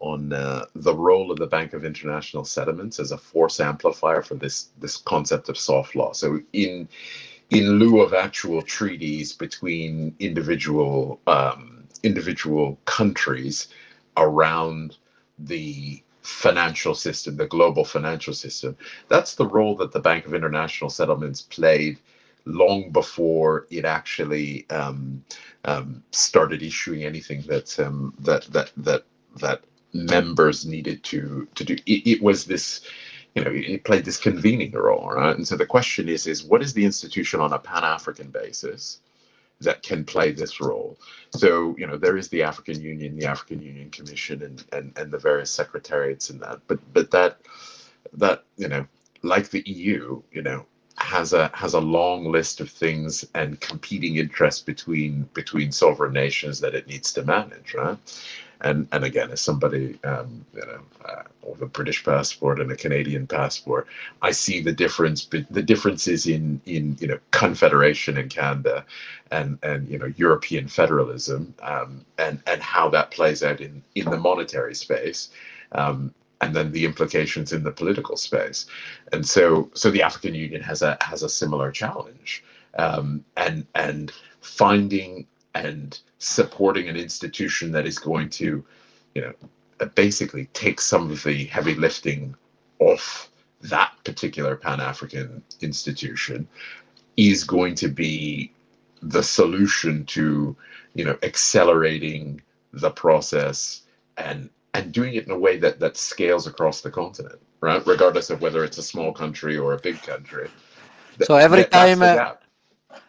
on uh, the role of the Bank of International Settlements as a force amplifier for this this concept of soft law. So in in lieu of actual treaties between individual um, individual countries around the financial system, the global financial system, that's the role that the Bank of International Settlements played long before it actually um, um, started issuing anything that um, that that that that members needed to to do. It, it was this. You know, it played this convening role, right? And so the question is, is what is the institution on a Pan-African basis that can play this role? So, you know, there is the African Union, the African Union Commission, and and, and the various secretariats in that. But but that that, you know, like the E U, you know, has a has a long list of things and competing interests between between sovereign nations that it needs to manage, right? And and again, as somebody um, you know, uh, with a British passport and a Canadian passport, I see the difference. The differences in in you know confederation in Canada, and and you know European federalism, um, and and how that plays out in in the monetary space, um, and then the implications in the political space. And so so the African Union has a has a similar challenge, um, and and finding and supporting an institution that is going to, you know, basically take some of the heavy lifting off that particular Pan-African institution is going to be the solution to, you know, accelerating the process and and doing it in a way that that scales across the continent, right? Regardless of whether it's a small country or a big country. So every time.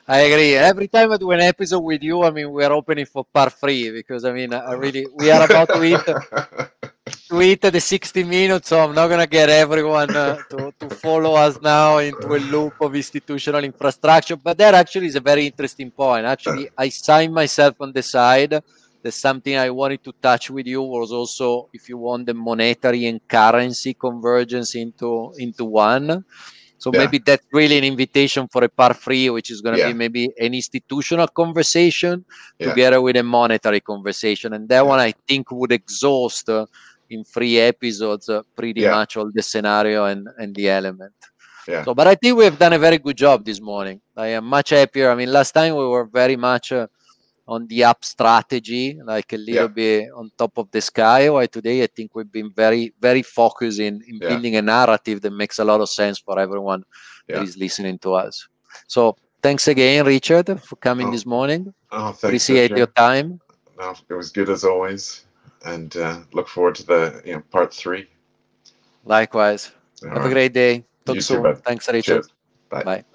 I agree. Every time I do an episode with you, I mean, we're opening for part three, because I mean, I really, we are about to eat, to eat the sixty minutes, so I'm not going to get everyone uh, to, to follow us now into a loop of institutional infrastructure. But that actually is a very interesting point. Actually, I signed myself on the side. That's something I wanted to touch with you, was also, if you want, the monetary and currency convergence into into one. So yeah. maybe that's really an invitation for a part three, which is going to yeah. be maybe an institutional conversation yeah. together with a monetary conversation. And that yeah. one, I think, would exhaust uh, in three episodes uh, pretty yeah. much all the scenario and, and the element. Yeah. So, but I think we have done a very good job this morning. I am much happier. I mean, last time we were very much uh, on the up strategy, like a little yeah. bit on top of the sky. While today, I think we've been very, very focused in, in yeah. building a narrative that makes a lot of sense for everyone yeah. that is listening to us. So thanks again, Richard, for coming oh. this morning. Oh, thanks, Appreciate Richard. your time. No, it was good as always, and uh, look forward to the you know part three. Likewise. All Have right. a great day. Talk you soon. Too, thanks, Richard. Cheers. Bye. Bye.